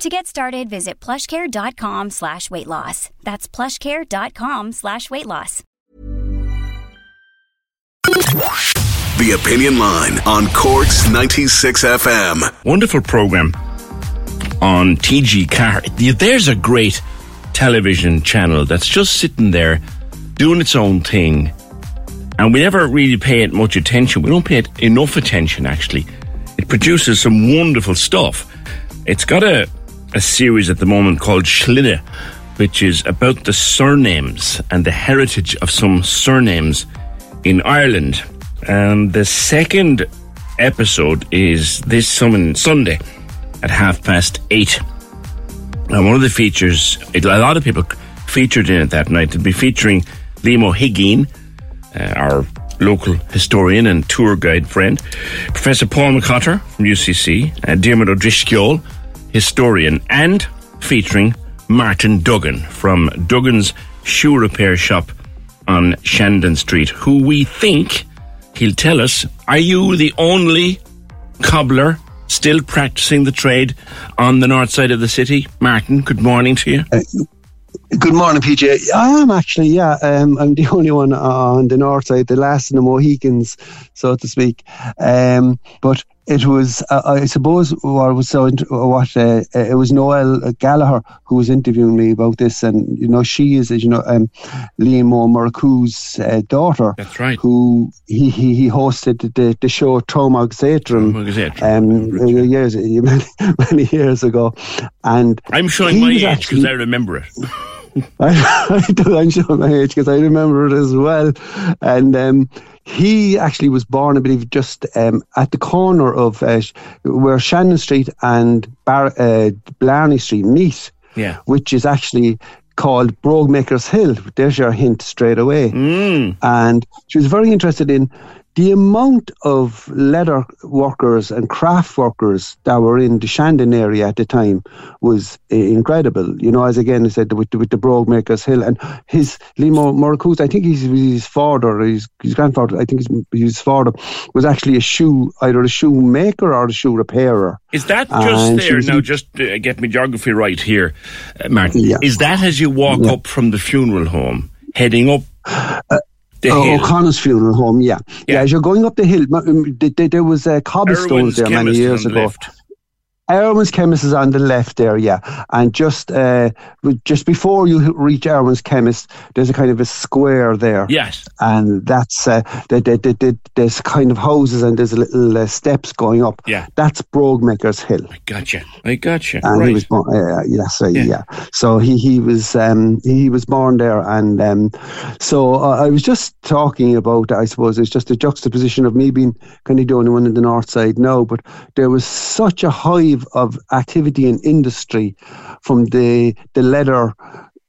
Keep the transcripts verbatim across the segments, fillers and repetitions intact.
To get started, visit plushcare.com slash weight loss. That's plushcare.com slash weight loss. The Opinion Line on Corks ninety-six F M. Wonderful program on T G four. There's a great television channel that's just sitting there doing its own thing. And we never really pay it much attention. We don't pay it enough attention, actually. It produces some wonderful stuff. It's got a... a series at the moment called Slidde, which is about the surnames and the heritage of some surnames in Ireland. And the second episode is this Sunday at half past eight. And one of the features, it, a lot of people featured in it that night. It'll be featuring Liam O'Higgins, uh, our local historian and tour guide friend, Professor Paul McCotter from U C C, uh, Dermot O'Driscoll, historian, and featuring Martin Duggan from Duggan's shoe repair shop on Shandon Street, who we think he'll tell us, are you the only cobbler still practicing the trade on the north side of the city? Martin, good morning to you. Uh, good morning, P J. I am actually, yeah. Um, I'm the only one on the north side, the last of the Mohicans, so to speak. Um, but It was, uh, I suppose, what was so int- what uh, it was Noelle Gallagher who was interviewing me about this, and you know she is, as you know, um, Liam O'Murcu's uh, daughter. That's right. Who he he, he hosted the, the show Tromag Zetrum, um, right. years many, many years ago, and I'm showing my age because I remember it. I, I do, I'm showing my age because I remember it as well, and. Um, He actually was born, I believe, just um, at the corner of uh, where Shandon Street and Bar- uh, Blarney Street meet, yeah. Which is actually called Brogue Makers' Hill. There's your hint straight away. Mm. And she was very interested in the amount of leather workers and craft workers that were in the Shandon area at the time was uh, incredible. You know, as again I said, with, with the Brogue Makers' Hill and his Limo Marcuse, I think he's, his father, his, his grandfather, I think his, his father was actually a shoe, either a shoemaker or a shoe repairer. Is that just and there? Was, now, just uh, get my geography right here, uh, Martin. Yeah. Is that as you walk yeah. up from the funeral home, heading up... Uh, Oh, O'Connor's funeral home, yeah. yeah. Yeah, as you're going up the hill, there was uh, cobblestones Erwin's there many years ago. Left. Erwin's Chemist is on the left there, yeah. And just uh, just before you reach Erwin's Chemist, there's a kind of a square there. Yes. And that's, uh, the, the, the, the, there's kind of houses and there's little uh, steps going up. Yeah. That's Brogue Makers' Hill. I gotcha. I gotcha. And right. He was born, uh, yes, uh, yeah. yeah. So he, he was um, he was born there. And um, so uh, I was just talking about, I suppose, it's just a juxtaposition of me being kind of the only one in the north side now, but there was such a hive of activity and industry from the the leather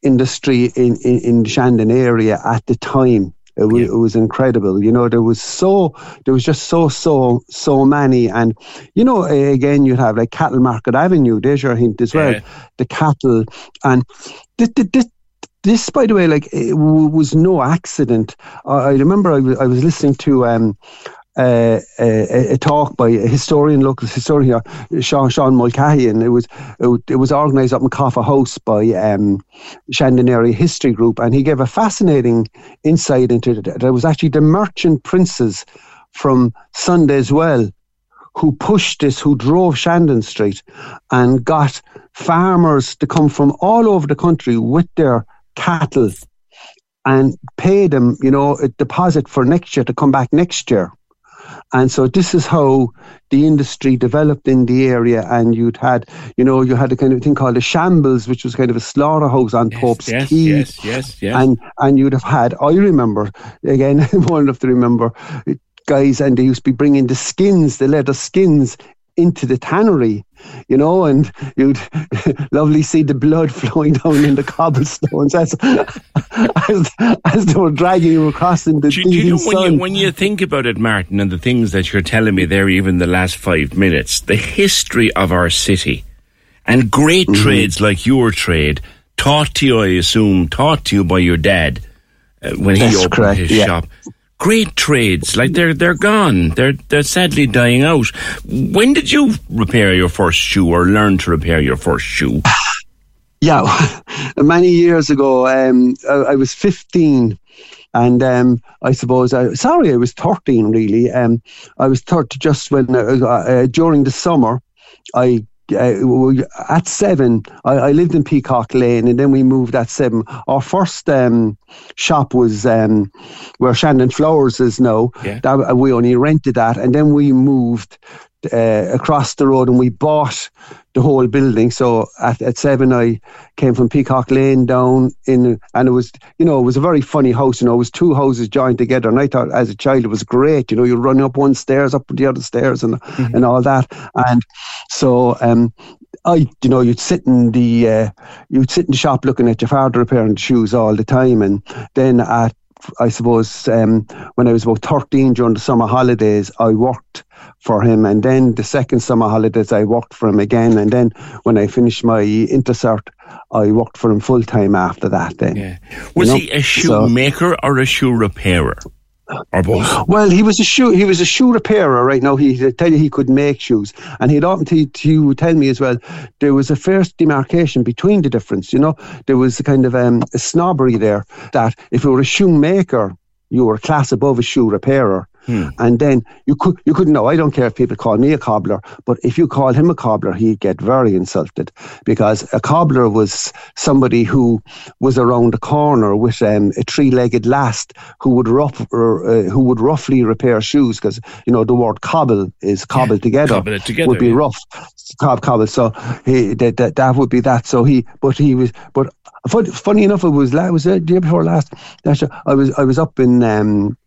industry in, in, in the Shandon area at the time. It was, yeah. it was incredible. You know, there was so, there was just so, so, so many. And, you know, again, you'd have like Cattle Market Avenue, there's your hint as well, yeah. the cattle. And this, this, this, by the way, like, it was no accident. I remember I was, I was listening to... um. Uh, a, a talk by a historian, local historian, Sean, Sean Mulcahy, and it was it, it was organised up in Coffa House by um, Shandon Area History Group, and he gave a fascinating insight into it. There was actually the merchant princes from Sunday's Well who pushed this, who drove Shandon Street, and got farmers to come from all over the country with their cattle and pay them, you know, a deposit for next year to come back next year. And so this is how the industry developed in the area, and you'd had, you know, you had a kind of thing called a shambles, which was kind of a slaughterhouse on yes, Pope's yes, Quay. Yes, yes, yes. And, and you'd have had, I remember, again, I'm old enough to remember, guys, and they used to be bringing the skins, the leather skins, into the tannery, you know, and you'd lovely see the blood flowing down in the cobblestones as as, as they were dragging you across in the do, do you know, sun. When you, when you think about it, Martin, and the things that you're telling me there, even the last five minutes, the history of our city and great mm-hmm. trades like your trade, taught to you, I assume, taught to you by your dad uh, when That's he opened correct. his yeah. shop. Great trades, like they're they're gone. They're they're sadly dying out. When did you repair your first shoe or learn to repair your first shoe? Yeah, many years ago. Um, I, I was fifteen, and um, I suppose I sorry, I was thirteen really. Um, I was thirteen just when uh, uh, during the summer, I. Uh, at seven, I, I lived in Peacock Lane, and then we moved at seven. Our first um, shop was um, where Shandon Flowers is now. Yeah. That, we only rented that, and then we moved uh, across the road, and we bought the whole building. So at, at seven, I came from Peacock Lane down in, and it was, you know, it was a very funny house. You know, it was two houses joined together, and I thought as a child it was great. You know, you're running up one stairs, up the other stairs, and mm-hmm. and all that. And so, um, I, you know, you'd sit in the, uh, you'd sit in the shop looking at your father repairing shoes all the time, and then at I suppose um, when I was about thirteen during the summer holidays, I worked for him, and then the second summer holidays I worked for him again, and then when I finished my intercert I worked for him full time after that then. Yeah. Was you know? he a shoemaker so, or a shoe repairer? Or both? Well, he was a shoe he was a shoe repairer, right? Now he'd tell you he could make shoes, and he'd often he, he would tell me as well there was a fierce demarcation between the difference, you know. There was a kind of um, a snobbery there that if you were a shoemaker you were a class above a shoe repairer. Hmm. And then you could you couldn't know. I don't care if people call me a cobbler, but if you call him a cobbler, he'd get very insulted, because a cobbler was somebody who was around the corner with um, a three-legged last who would rough or, uh, who would roughly repair shoes, because you know the word cobble is cobble yeah, together. Cobble it together would be yeah. rough, cob cobble. So he, that, that that would be that. So he, but he was, but funny enough, it was it was the year before last. I was I was up in. Um,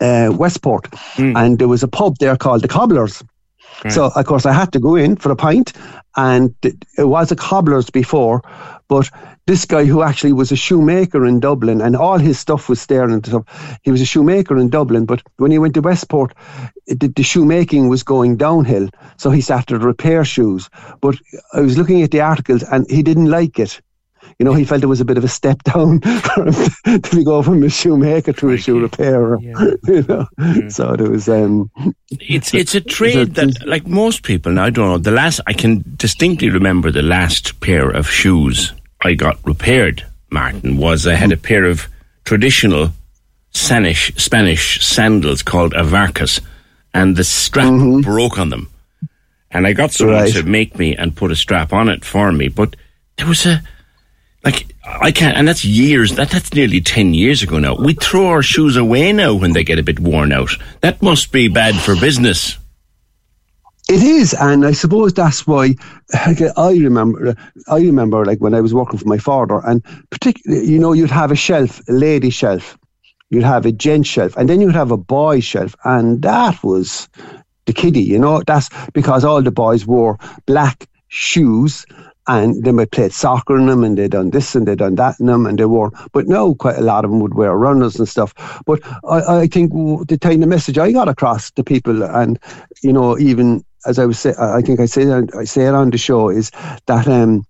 Uh, Westport, mm. and there was a pub there called the Cobblers. Right. So of course I had to go in for a pint, and it was a Cobblers before, but this guy who actually was a shoemaker in Dublin, and all his stuff was staring at stuff. He was a shoemaker in Dublin, but when he went to Westport, it, the, the shoemaking was going downhill, so he started to repair shoes. But I was looking at the articles, and he didn't like it. You know, he felt it was a bit of a step down for him to go from a shoemaker to a shoe repairer. Yeah. You know? Yeah. So there was. Um, it's it's a trade that, like most people, now I don't know. The last I can distinctly remember the last pair of shoes I got repaired, Martin, was I had a pair of traditional Spanish Spanish sandals called avarcas, and the strap mm-hmm. broke on them, and I got someone right. to make me and put a strap on it for me, but there was a. Like, I can't, and that's years, that, that's nearly ten years ago now. We throw our shoes away now when they get a bit worn out. That must be bad for business. It is, and I suppose that's why like, I remember, I remember like when I was working for my father, and particularly, you know, you'd have a shelf, a lady shelf, you'd have a gent shelf, and then you'd have a boy shelf, and that was the kiddie, you know, that's because all the boys wore black shoes. And they might play soccer in them, and they done this and they done that in them, and they wore. But no, quite a lot of them would wear runners and stuff. But I, I think the kind of message I got across to people, and you know, even as I was say, I think I say I say it on the show is that um,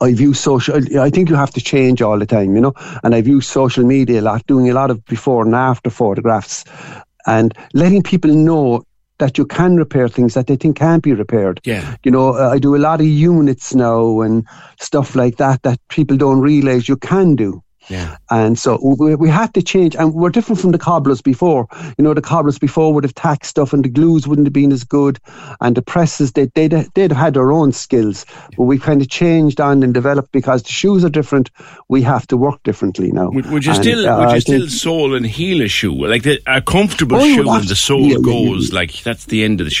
I view social. I think you have to change all the time, you know. And I view social media a lot, doing a lot of before and after photographs, and letting people know that you can repair things that they think can't be repaired. Yeah. You know, uh, I do a lot of units now and stuff like that that people don't realise you can do. Yeah. And so we, we had to change, and we're different from the cobblers before. You know, the cobblers before would have tacked stuff, and the glues wouldn't have been as good, and the presses, they, they'd, they'd have had their own skills. Yeah. But we kind of changed on and developed, because the shoes are different, we have to work differently now. Would, would you and, still uh, would you still think, sole and heel a shoe? Like the, a comfortable oh, shoe and the sole yeah, goes, yeah, yeah. like that's the end of the shoe.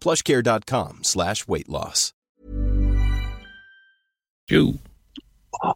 PlushCare.com slash weight loss. You.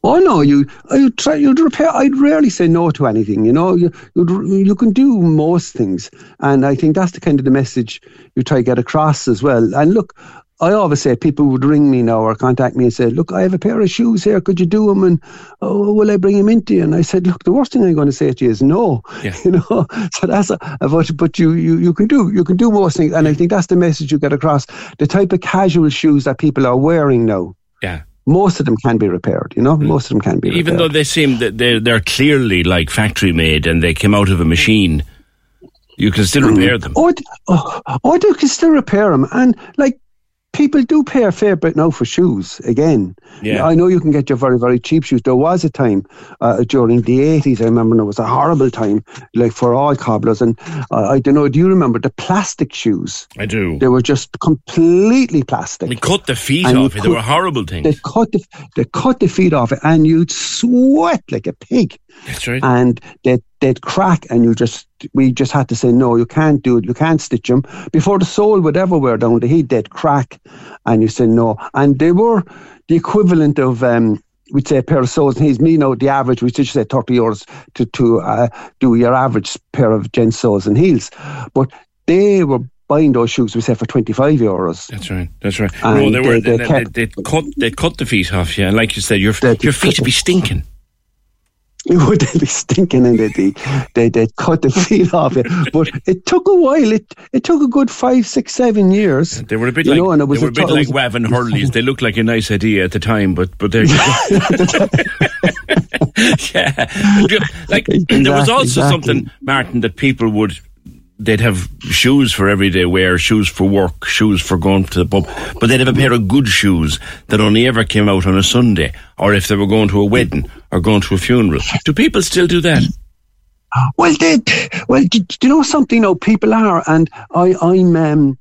Oh no, you you try you'd repair. I'd rarely say no to anything. You know, you you'd, you can do most things, and I think that's the kind of the message you try to get across as well. And look, I always say people would ring me now or contact me and say, "Look, I have a pair of shoes here. Could you do them? And oh, will I bring them into you?" And I said, "Look, the worst thing I'm going to say to you is no." Yeah. You know, so that's about. But you, you you can do you can do most things, and I think that's the message you get across. The type of casual shoes that people are wearing now. Yeah. Most of them can be repaired, you know. Most of them can be repaired. Even though they seem that they're, they're clearly like factory made and they came out of a machine, you can still repair them. Or, or, or you can still repair them. And like people do pay a fair bit now for shoes again. Yeah. I know you can get your very, very cheap shoes. There was a time uh, during the eighties, I remember, and it was a horrible time like for all cobblers. And uh, I don't know, do you remember the plastic shoes? I do. They were just completely plastic. They cut the feet and off it. Cut, they were horrible things. They cut the they cut the feet off it, and you'd sweat like a pig. That's right. And they'd, they'd crack, and you just we just had to say, no, you can't do it, you can't stitch them. Before the sole would ever wear down the heat, they'd crack, and you said no. And they were the equivalent of, um, we'd say a pair of soles, and he's me now, the average, we'd say thirty euros to, to uh, do your average pair of gents' soles and heels. But they were buying those shoes, we said, for twenty-five euros. That's right, that's right. No, they were, they, they, they, they, they, cut, they cut the feet off, yeah, and like you said, your, your feet would be stinking. It would be stinking, and they'd, they'd, they'd cut the feet off it. But it took a while. It it took a good five, six, seven years. They were a bit like, know, and it was they were a, a bit t- like Wav and Hurley's. They looked like a nice idea at the time, but but they're yeah. Like exactly, there was also exactly. something, Martin, that people would they'd have shoes for everyday wear, shoes for work, shoes for going to the pub, but they'd have a pair of good shoes that only ever came out on a Sunday, or if they were going to a wedding or going to a funeral. Do people still do that? Well, they, well, do, do you know something? No, people are, and I, I'm, um,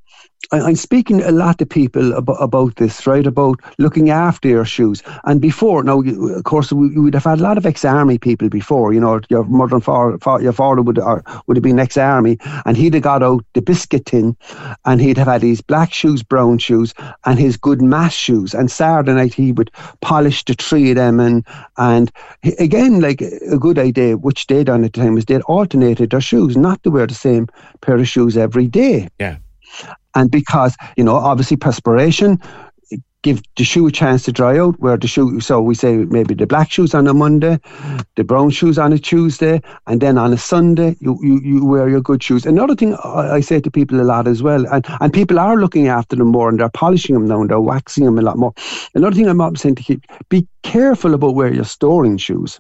I, I'm speaking a lot to people about, about this, right? About looking after your shoes. And before, now, of course, we, we would have had a lot of ex-army people before. You know, your mother and father, father your father would or, would have been ex-army, and he'd have got out the biscuit tin, and he'd have had his black shoes, brown shoes, and his good mass shoes. And Saturday night he would polish the three of them, and and he, again, like a good idea, which they'd done at the time was they'd alternated their shoes, not to wear the same pair of shoes every day. Yeah. And because, you know, obviously perspiration, give the shoe a chance to dry out, wear the shoe. So we say maybe the black shoes on a Monday, the brown shoes on a Tuesday, and then on a Sunday, you, you, you wear your good shoes. Another thing I say to people a lot as well, and, and people are looking after them more, and they're polishing them now, and they're waxing them a lot more. Another thing I'm always saying to keep, be careful about where you're storing shoes.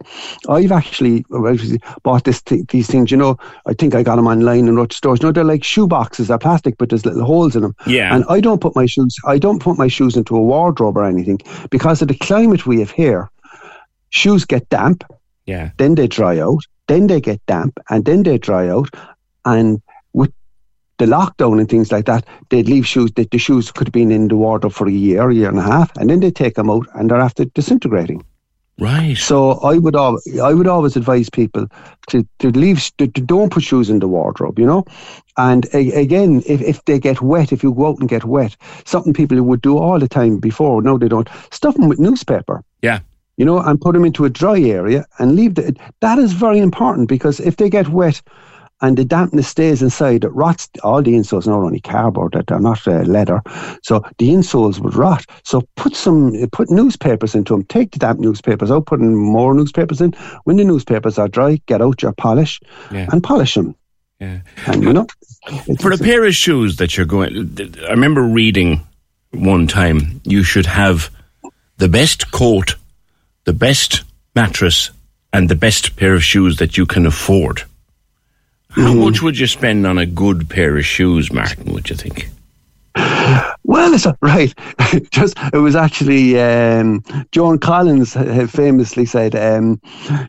I've actually, actually bought this th- these things, you know, I think I got them online in lots of stores. You know, they're like shoe boxes, they're plastic, but there's little holes in them. Yeah. And I don't put my shoes, I don't put my shoes into a wall wardrobe or anything, because of the climate we have here, shoes get damp, yeah, then they dry out, then they get damp, and then they dry out. And with the lockdown and things like that, they'd leave shoes that the shoes could have been in the wardrobe for a year, a year and a half, and then they take them out and they're after disintegrating. Right. So I would al- I would always advise people to, to leave, to, to don't put shoes in the wardrobe, you know. And a- again, if, if they get wet, if you go out and get wet, something people would do all the time before, now they don't, stuff them with newspaper. Yeah. You know, and put them into a dry area and leave the, that is very important, because if they get wet and the dampness stays inside, it rots all the insoles, not only cardboard, that they're not uh, leather, so the insoles would rot. So put some, put newspapers into them, take the damp newspapers out, put more newspapers in. When the newspapers are dry, get out your polish yeah. and polish them. Yeah. And you know, for a pair of shoes that you're going, I remember reading one time, you should have the best coat, the best mattress, and the best pair of shoes that you can afford. How much would you spend on a good pair of shoes, Martin, would you think? Well, it's all right. Just, it was actually um, Joan Collins famously said um,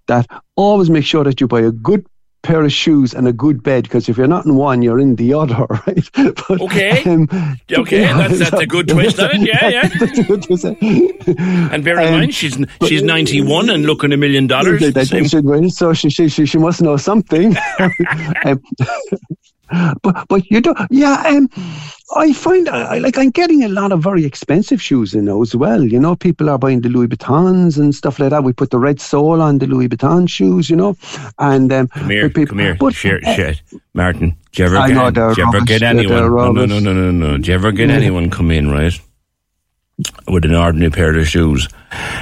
that always make sure that you buy a good pair of shoes and a good bed, because if you're not in one, you're in the other, right? But, okay. Um, okay, yeah, that's, that's a good twist on it, yeah, yeah. And bear in um, mind, she's she's ninety-one and looking a million dollars. So she, she, she, she must know something. um, But but you don't, yeah. Um, I find I like I'm getting a lot of very expensive shoes in now as well. You know, people are buying the Louis Vuittons and stuff like that. We put the red sole on the Louis Vuitton shoes, you know. And um, come here, people, come here, but, share, share. Uh, Martin. Do you ever I get, know do you ever get anyone? No, no, no, no, no, no. Do you ever get yeah. anyone come in, right, with an ordinary pair of shoes,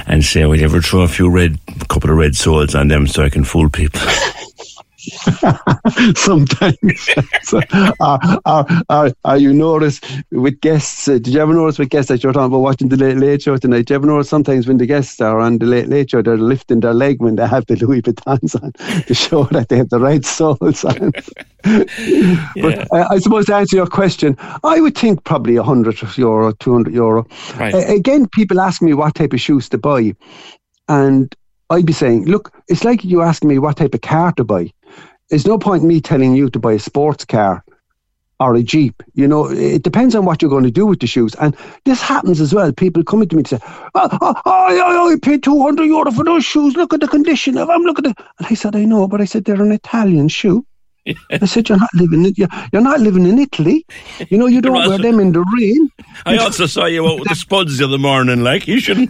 and say, "Will you ever throw a few red, couple of red soles on them so I can fool people?" Sometimes. So, uh, uh, uh, uh, you notice with guests, uh, did you ever notice with guests that you're talking about watching the Late Late Show tonight? Did you ever notice sometimes when the guests are on the Late Late Show, they're lifting their leg when they have the Louis Vuittons on to show that they have the right soles on? Yeah. But uh, I suppose to answer your question, I would think probably one hundred euro, two hundred euro. Right. Uh, again, people ask me what type of shoes to buy, and I'd be saying, look, it's like you asking me what type of car to buy. There's no point in me telling you to buy a sports car or a Jeep. You know, it depends on what you're going to do with the shoes. And this happens as well. People coming to me to say, oh, oh, oh, I paid two hundred euro for those shoes. Look at the condition of them. Look at the... And I said, I know, but I said, they're an Italian shoe. Yeah. I said, you're not living in, you're, you're not living in Italy. You know, you don't also, wear them in the rain. I also saw you out with the spuds the other morning, like, you shouldn't...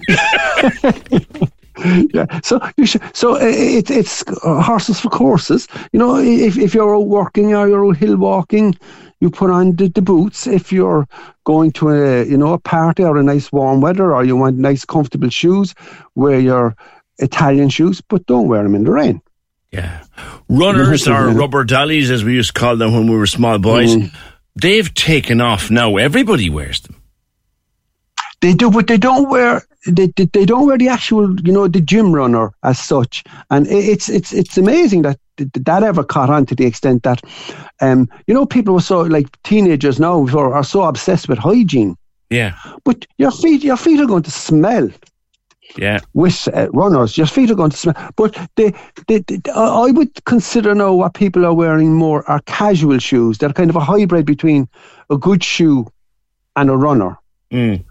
Yeah, so you should, so it, it's horses for courses. You know, if if you're out working or you're out hill walking, you put on the, the boots. If you're going to a you know a party or a nice warm weather, or you want nice comfortable shoes, wear your Italian shoes, but don't wear them in the rain. Yeah, runners or rubber dollies, as we used to call them when we were small boys, mm. they've taken off now. Everybody wears them. They do, but they don't wear. They, they they don't wear the actual, you know, the gym runner as such, and it's it's it's amazing that that ever caught on to the extent that, um, you know, people were so like teenagers now are, are so obsessed with hygiene. Yeah. But your feet, your feet are going to smell. Yeah. With uh, runners, your feet are going to smell. But they, they, they, I would consider now what people are wearing more are casual shoes. They're kind of a hybrid between a good shoe and a runner. Mm.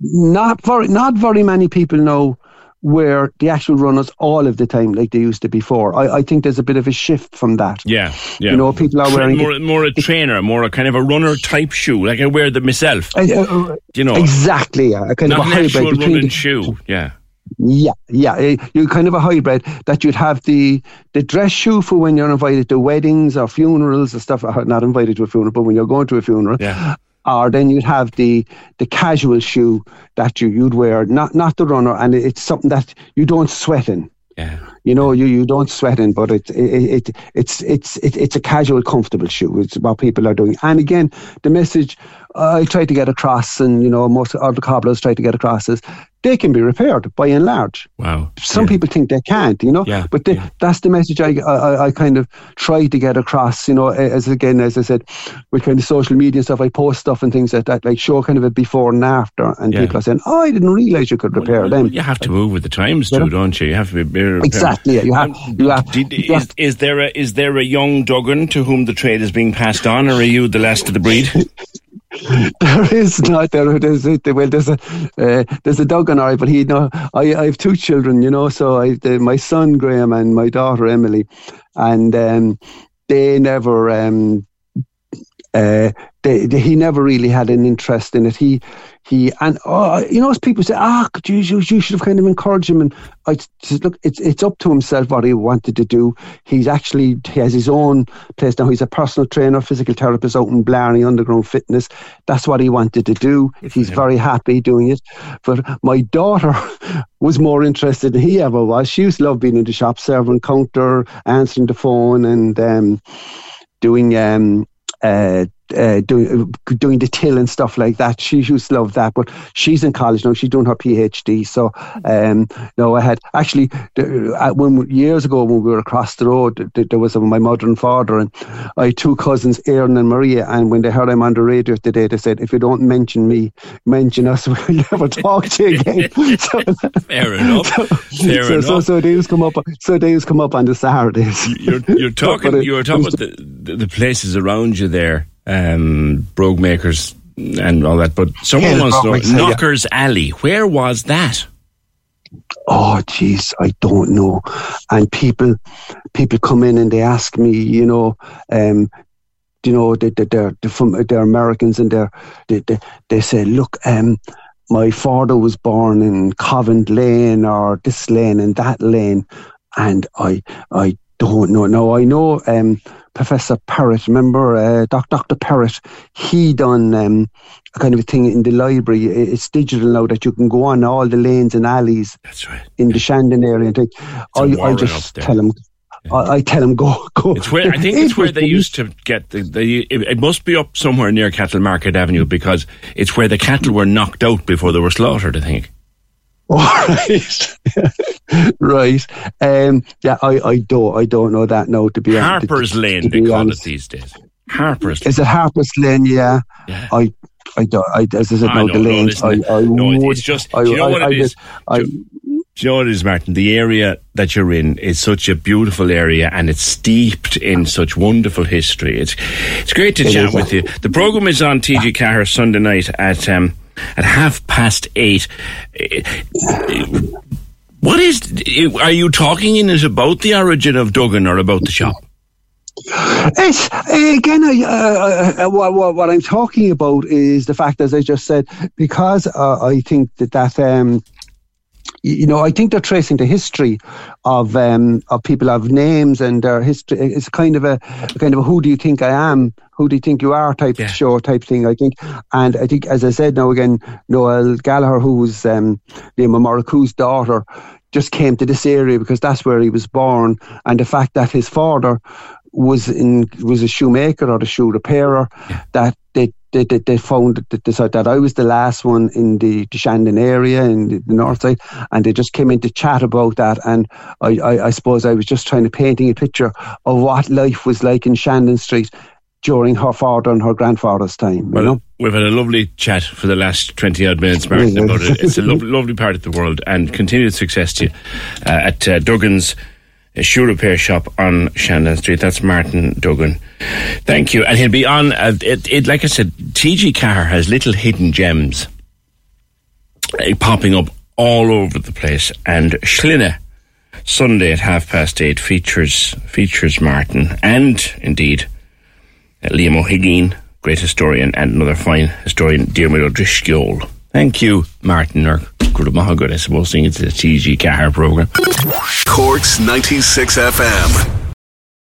Not very, not very many people know where the actual runners all of the time like they used to before. I, I think there's a bit of a shift from that. Yeah, yeah. You know, people are wearing more, more a trainer, more a kind of a runner type shoe. Like I wear them myself. Uh, uh, you know, exactly. Yeah, a kind not of a an hybrid actual running the, shoe. Yeah, yeah, yeah. You're kind of a hybrid that you'd have the the dress shoe for when you're invited to weddings or funerals and stuff. Not invited to a funeral, but when you're going to a funeral. Yeah. Or then you'd have the the casual shoe that you, you'd wear, not not the runner, and it's something that you don't sweat in. Yeah. You know, you, you don't sweat in, but it it, it it's it's it, it's a casual, comfortable shoe. It's what people are doing. And again, the message uh, I try to get across, and you know, most other cobblers try to get across is they can be repaired by and large. Wow. Some yeah. people think they can't, you know, yeah. but they, yeah. that's the message I, I I kind of try to get across. You know, as again as I said, with kind of social media and stuff, I post stuff and things like that, like show kind of a before and after, and yeah. people are saying, "Oh, I didn't realise you could repair well, them." You have to move with the times, too, don't you? You have to be repaired. Exactly. You have. You have, Did, you have is, is there a is there a young Duggan to whom the trade is being passed on, or are you the last of the breed? There is not there. There's well, there's a uh, there's a Duggan, all right, but he no. I I have two children, you know. So I the, my son Graham and my daughter Emily, and um, they never um, uh, they, they, he never really had an interest in it. He he and oh, you know, as people say, ah, oh, you, you you should have kind of encouraged him. And I just look, it's it's up to himself what he wanted to do. He's actually he has his own place now. He's a personal trainer, physical therapist out in Blarney, Underground Fitness. That's what he wanted to do. He's very happy doing it. But my daughter was more interested than he ever was. She used to love being in the shop, serving counter, answering the phone, and um, doing um uh. Uh, doing doing the till and stuff like that. She used to love that, but she's in college now. She's doing her PhD. So um, no, I had actually when years ago when we were across the road, there was my mother and father, and I had two cousins, Erin and Maria. And when they heard I'm on the radio today, they said, "If you don't mention me, mention us. We'll never talk to you again." So, fair enough. So, fair so, enough. So, so they used to come up. So they used to come up on the Saturdays. You're, you're talking. But, but you were talking about the the places around you there. Um, Brogue Makers and all that, but someone yeah, wants to know Hill, Knockers yeah. Alley, where was that? Oh jeez, I don't know. And people people come in and they ask me, you know, um, you know, they, they, they're, they're from they're Americans and they're they, they, they say, look, um, my father was born in Covent Lane or this lane and that lane, and I I don't know. Now I know um Professor Parrott, remember uh, Doc, Doctor Parrott, he done um, a kind of a thing in the library. It's digital now that you can go on all the lanes and alleys That's right. in the Shandon area. And I, I just tell him, yeah. I, I tell him go go. It's where I think it's where they used to get the. the it, it must be up somewhere near Cattle Market Avenue because it's where the cattle were knocked out before they were slaughtered. I think. All right, right. Um, yeah, I, I don't, I don't know that now. To be Harper's to, Lane, to be they call honest. It these days. Harper's. Is Lane. It Harper's Lane? Yeah. yeah. I, I don't. I as I said, ah, no, the lanes. No, I, I no, would. It's just. I, do you know I, what it I, is? I, do, do you know what it is, Martin? The area that you're in is such a beautiful area, and it's steeped in such wonderful history. It's, it's great to it chat is, with uh, you. The program is on T G Cahir Sunday night at. Um, At half past eight, what is? Are you talking in it about the origin of Duggan or about the shop? It's again. I, uh, what, what I'm talking about is the fact, as I just said, because uh, I think that that um, you know, I think they're tracing the history of um, of people of names and their history. It's kind of a kind of a who do you think I am? Who do you think you are type yeah. show type thing, I think. And I think, as I said now again, Noelle Gallagher, who's um, Liam O'Higgins' daughter, just came to this area because that's where he was born. And the fact that his father was in was a shoemaker or a shoe repairer, yeah. that they, they, they, they found that, they said that I was the last one in the, the Shandon area, in the, the north side, and they just came in to chat about that. And I, I, I suppose I was just trying to painting a picture of what life was like in Shandon Street during her father and her grandfather's time. Well, you know? We've had a lovely chat for the last twenty-odd minutes, Martin, about it. It's a lo- lovely part of the world, and continued success to you uh, at uh, Duggan's Shoe Repair Shop on Shandon Street. That's Martin Duggan. Thank you. And he'll be on, uh, it, it, like I said, T G Cahir has little hidden gems uh, popping up all over the place, and Slidde Sunday at half past eight features features Martin, and indeed Uh, Liam O'Higgins, great historian, and another fine historian, Dermot O'Driscoll. Thank you, Martin, or Grudamahagood, I suppose, seeing it's the T G Cahir programme. Corks ninety-six F M.